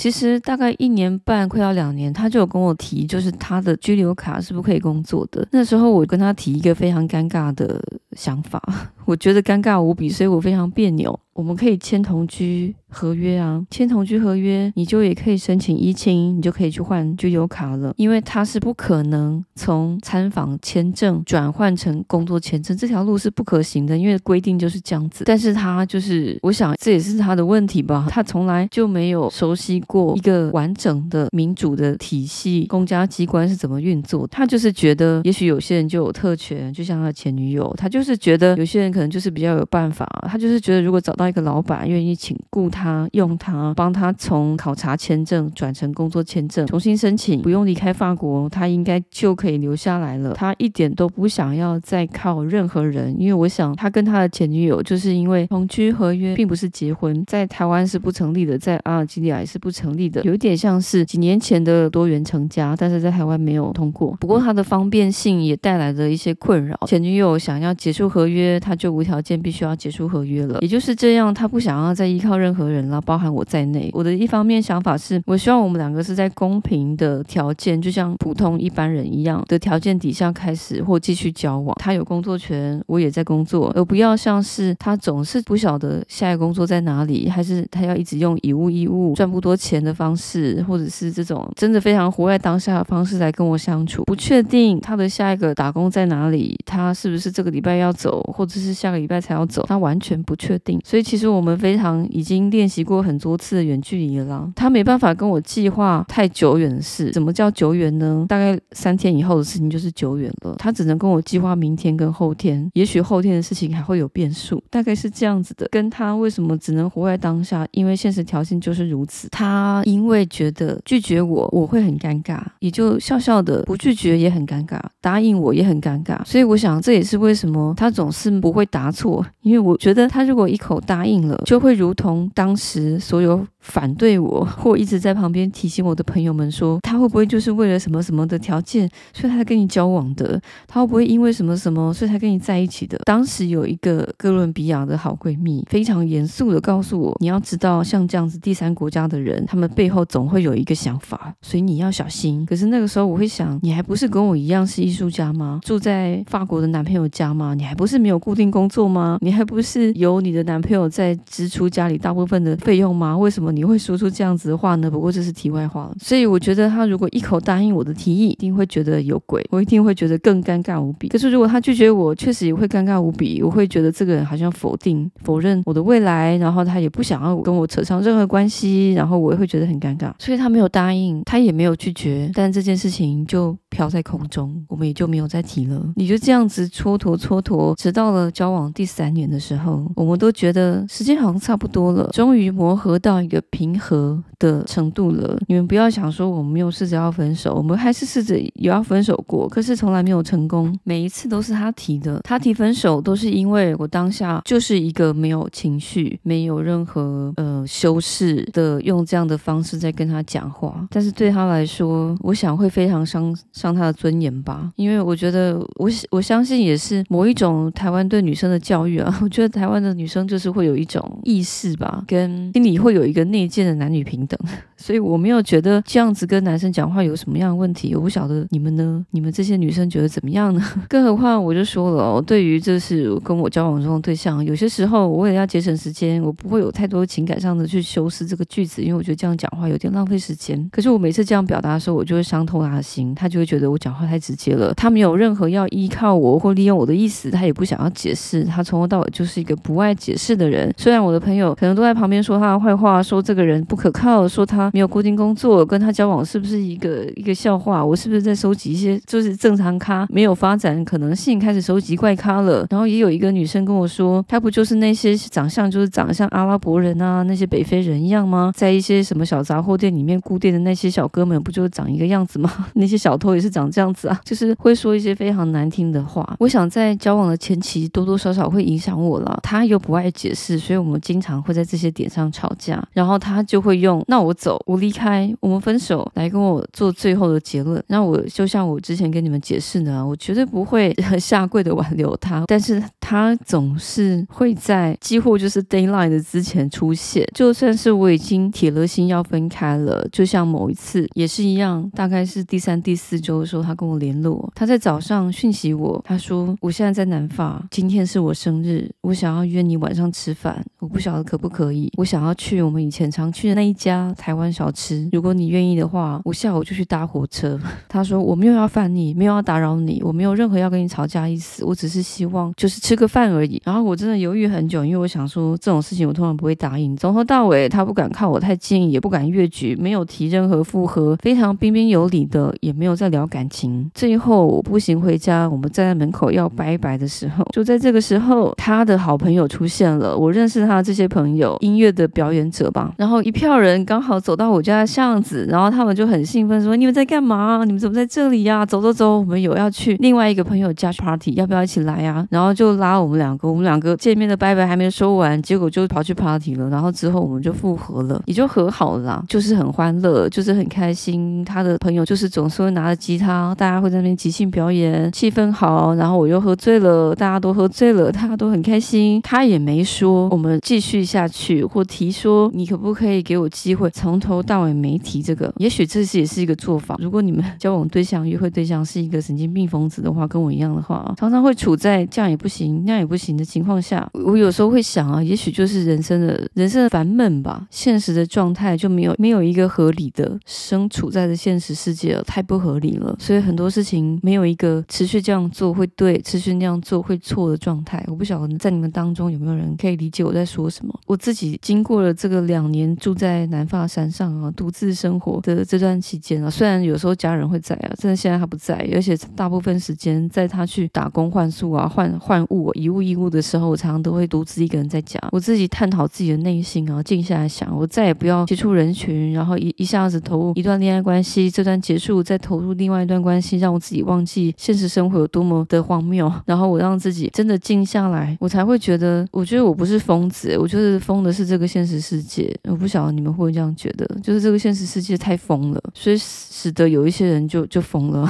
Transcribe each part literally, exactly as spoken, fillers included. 其实大概一年半快要两年，他就有跟我提，就是他的居留卡是不可以工作的。那时候我跟他提一个非常尴尬的想法，我觉得尴尬无比，所以我非常别扭。我们可以签同居合约啊，签同居合约你就也可以申请依亲，你就可以去换居留卡了，因为它是不可能从参访签证转换成工作签证，这条路是不可行的，因为规定就是这样子。但是他就是我想这也是他的问题吧，他从来就没有熟悉过一个完整的民主的体系，公家机关是怎么运作的。他就是觉得也许有些人就有特权，就像他的前女友，他就是觉得有些人可能就是比较有办法，他就是觉得如果找到一个老板愿意请雇他，他用他帮他从考察签证转成工作签证，重新申请，不用离开法国，他应该就可以留下来了。他一点都不想要再靠任何人，因为我想他跟他的前女友就是因为同居合约并不是结婚，在台湾是不成立的，在阿尔及利亚也是不成立的，有点像是几年前的多元成家，但是在台湾没有通过。不过他的方便性也带来了一些困扰，前女友想要结束合约，他就无条件必须要结束合约了，也就是这样，他不想要再依靠任何人啦，包含我在内。我的一方面想法是，我希望我们两个是在公平的条件，就像普通一般人一样的条件底下开始或继续交往。他有工作权，我也在工作，而不要像是他总是不晓得下一个工作在哪里，还是他要一直用以物易物赚不多钱的方式，或者是这种真的非常活在当下的方式来跟我相处。不确定他的下一个打工在哪里，他是不是这个礼拜要走，或者是下个礼拜才要走，他完全不确定。所以其实我们非常已经练习过很多次的远距离了，他没办法跟我计划太久远的事。什么叫久远呢？大概三天以后的事情就是久远了，他只能跟我计划明天跟后天，也许后天的事情还会有变数，大概是这样子的。跟他为什么只能活在当下，因为现实条件就是如此。他因为觉得拒绝我我会很尴尬，也就笑笑的不拒绝也很尴尬，答应我也很尴尬。所以我想这也是为什么他总是不会答错，因为我觉得他如果一口答应了，就会如同当当时所有反对我或一直在旁边提醒我的朋友们说，他会不会就是为了什么什么的条件所以他才跟你交往的，他会不会因为什么什么所以才跟你在一起的。当时有一个哥伦比亚的好闺蜜非常严肃的告诉我，你要知道像这样子第三国家的人，他们背后总会有一个想法，所以你要小心。可是那个时候我会想，你还不是跟我一样是艺术家吗？住在法国的男朋友家吗？你还不是没有固定工作吗？你还不是由你的男朋友在支出家里大部分的费用吗？为什么你会说出这样子的话呢？不过这是题外话了。所以我觉得他如果一口答应我的提议，一定会觉得有鬼，我一定会觉得更尴尬无比。可是如果他拒绝我，确实也会尴尬无比，我会觉得这个人好像否定否认我的未来，然后他也不想要跟我扯上任何关系，然后我也会觉得很尴尬。所以他没有答应，他也没有拒绝，但这件事情就飘在空中，我们也就没有再提了。你就这样子蹉跎蹉跎，直到了交往第三年的时候，我们都觉得时间好像差不多了，终于磨合到一个平和的程度了。你们不要想说我们没有试着要分手，我们还是试着有要分手过，可是从来没有成功。每一次都是他提的，他提分手都是因为我当下就是一个没有情绪，没有任何呃修饰的用这样的方式在跟他讲话。但是对他来说，我想会非常伤伤他的尊严吧，因为我觉得我我相信也是某一种台湾对女生的教育啊。我觉得台湾的女生就是会有一种意识吧，跟心里会有一个内建的男女平等，所以我没有觉得这样子跟男生讲话有什么样的问题。我不晓得你们呢，你们这些女生觉得怎么样呢？更何况我就说了哦，对于这是跟我交往中的对象，有些时候我为了要节省时间，我不会有太多情感上的去修饰这个句子，因为我觉得这样讲话有点浪费时间。可是我每次这样表达的时候，我就会伤透他的心，他就会觉得我讲话太直接了，他没有任何要依靠我或利用我的意思，他也不想要解释，他从头到尾就是一个不爱解释的人。虽然我的朋友可能都在旁边说他的坏话，说这个人不可靠，说他没有固定工作，跟他交往是不是一个一个笑话，我是不是在收集一些就是正常咖没有发展可能性，开始收集怪咖了。然后也有一个女生跟我说，他不就是那些长相就是长得像阿拉伯人啊，那些北非人一样吗？在一些什么小杂货店里面固定的那些小哥们不就是长一个样子吗？那些小偷也是长这样子啊，就是会说一些非常难听的话。我想在交往的前期多多少少会影响我了，他又不爱解释，所以我们经常会在这些点上吵架，然后后他就会用那我走，我离开，我们分手来跟我做最后的结论。那我就像我之前跟你们解释的，我绝对不会下跪的挽留他，但是他总是会在几乎就是 deadline 的之前出现。就算是我已经铁了心要分开了，就像某一次也是一样，大概是第三第四周的时候，他跟我联络，他在早上讯息我，他说我现在在南法，今天是我生日，我想要约你晚上吃饭，我不晓得可不可以，我想要去我们以前常去的那一家台湾小吃，如果你愿意的话，我下午就去搭火车。他说我没有要烦你，没有要打扰你，我没有任何要跟你吵架意思，我只是希望就是吃个饭而已。然后我真的犹豫很久，因为我想说这种事情我通常不会答应。从头到尾他不敢靠我太近，也不敢越矩，没有提任何复合，非常彬彬有礼的，也没有在聊感情。最后我步行回家，我们站在门口要拜拜的时候，就在这个时候他的好朋友出现了，我认识他的这些朋友，音乐的表演者吧，然后一票人刚好走到我家的巷子，然后他们就很兴奋说你们在干嘛，你们怎么在这里呀、啊？走走走，我们有要去另外一个朋友家 party， 要不要一起来啊？然后就拉我们两个，我们两个见面的拜拜还没说完，结果就跑去 party 了。然后之后我们就复合了，也就和好了啦，就是很欢乐，就是很开心。他的朋友就是总是会拿着吉他，大家会在那边即兴表演，气氛好，然后我又喝醉了，大家都喝醉了，大家都很开心。他也没说我们继续下去，或提说你可不可以给我机会，从头到尾没提这个。也许这也是一个做法，如果你们交往对象约会对象是一个神经病疯子的话，跟我一样的话，常常会处在这样也不行那样也不行的情况下。我有时候会想啊，也许就是人生的人生的烦闷吧，现实的状态就没有没有一个合理的身处在的现实世界了，太不合理了。所以很多事情没有一个持续这样做会对，持续那样做会错的状态。我不晓得在你们当中有没有人可以理解我在说什么。我自己经过了这个两年住在南法山上啊，独自生活的这段期间啊，虽然有时候家人会在啊，真的现在他不在，而且大部分时间在他去打工换宿啊，换换物啊，一物一物的时候，我常常都会独自一个人在家。我自己探讨自己的内心啊，静下来想，我再也不要接触人群，然后一一下子投入一段恋爱关系，这段结束再投入另外一段关系，让我自己忘记现实生活有多么的荒谬。然后我让自己真的静下来，我才会觉得，我觉得我不是疯子，我觉得疯的是这个现实世界。我不晓得你们会这样觉得，就是这个现实世界太疯了，所以使得有一些人就就疯了。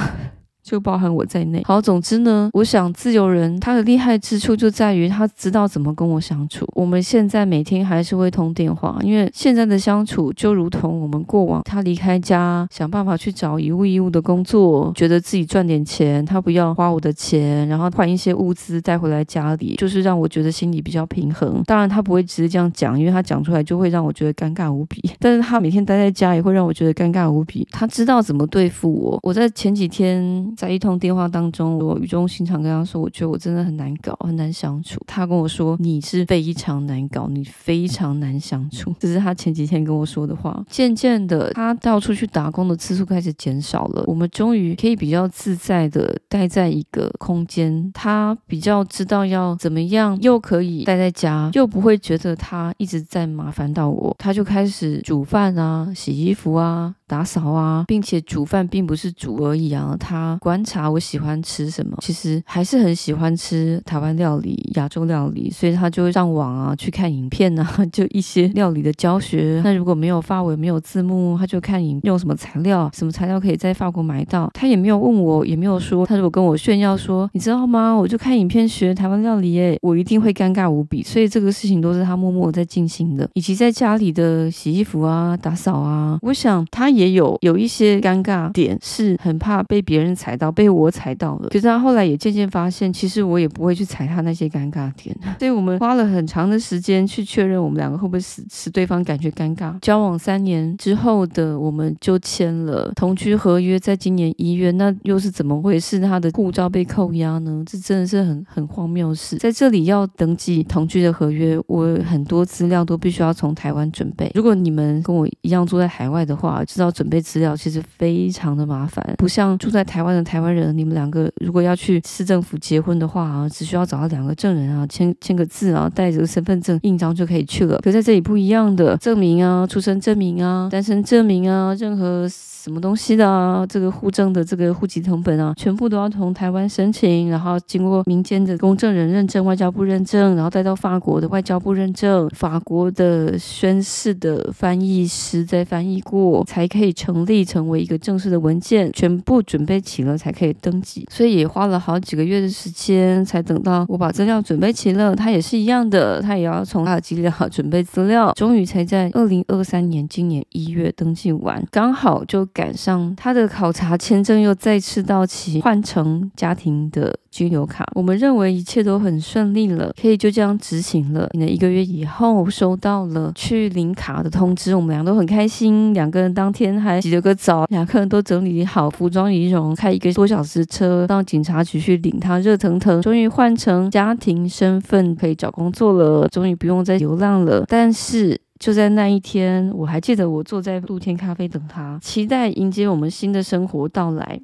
就包含我在内。好，总之呢，我想自由人他的厉害之处就在于他知道怎么跟我相处。我们现在每天还是会通电话，因为现在的相处就如同我们过往，他离开家想办法去找一物一物的工作，觉得自己赚点钱，他不要花我的钱，然后换一些物资带回来家里，就是让我觉得心里比较平衡。当然他不会直接这样讲，因为他讲出来就会让我觉得尴尬无比，但是他每天待在家也会让我觉得尴尬无比。他知道怎么对付我。我在前几天在一通电话当中，我语重心长跟他说，我觉得我真的很难搞，很难相处。他跟我说，你是非常难搞，你非常难相处，这是他前几天跟我说的话。渐渐的，他到处去打工的次数开始减少了，我们终于可以比较自在的待在一个空间。他比较知道要怎么样又可以待在家，又不会觉得他一直在麻烦到我。他就开始煮饭啊，洗衣服啊，打扫啊，并且煮饭并不是煮而已啊，他观察我喜欢吃什么，其实还是很喜欢吃台湾料理、亚洲料理，所以他就会上网啊，去看影片啊，就一些料理的教学。那如果没有法文没有字幕，他就看影用什么材料，什么材料可以在法国买到。他也没有问我，也没有说，他如果跟我炫耀说，你知道吗，我就看影片学台湾料理耶，我一定会尴尬无比。所以这个事情都是他默默在进行的，以及在家里的洗衣服啊、打扫啊。我想他也也有有一些尴尬点，是很怕被别人踩到，被我踩到了。可是他后来也渐渐发现，其实我也不会去踩他那些尴尬点。所以我们花了很长的时间去确认我们两个会不会使使对方感觉尴尬。交往三年之后的我们就签了同居合约，在今年一月。那又是怎么回事？他的护照被扣押呢？这真的是很很荒谬的事。在这里要登记同居的合约，我很多资料都必须要从台湾准备。如果你们跟我一样住在海外的话，知道准备资料其实非常的麻烦，不像住在台湾的的台湾人，你们两个如果要去市政府结婚的话啊，只需要找到两个证人啊，签签个字啊，带着身份证印章就可以去了。可在这里不一样的，证明啊，出生证明啊，单身证明啊，任何什么东西的啊，这个户政的这个户籍成本啊，全部都要从台湾申请，然后经过民间的公证人认证、外交部认证，然后带到法国的外交部认证，法国的宣誓的翻译师再翻译过，才可以成立成为一个正式的文件，全部准备齐了才可以登记。所以也花了好几个月的时间，才等到我把资料准备齐了，他也是一样的，他也要从他的资料准备资料，终于才在二零二三年今年一月登记完，刚好就赶上他的考察签证又再次到期，换成家庭的居留卡。我们认为一切都很顺利了，可以就这样执行了。一个月以后收到了去领卡的通知，我们俩都很开心，两个人当天还洗了个澡，两个人都整理好服装仪容，开一个多小时车到警察局去领他，热腾腾。终于换成家庭身份，可以找工作了，终于不用再流浪了。但是就在那一天，我还记得我坐在露天咖啡等他，期待迎接我们新的生活到来。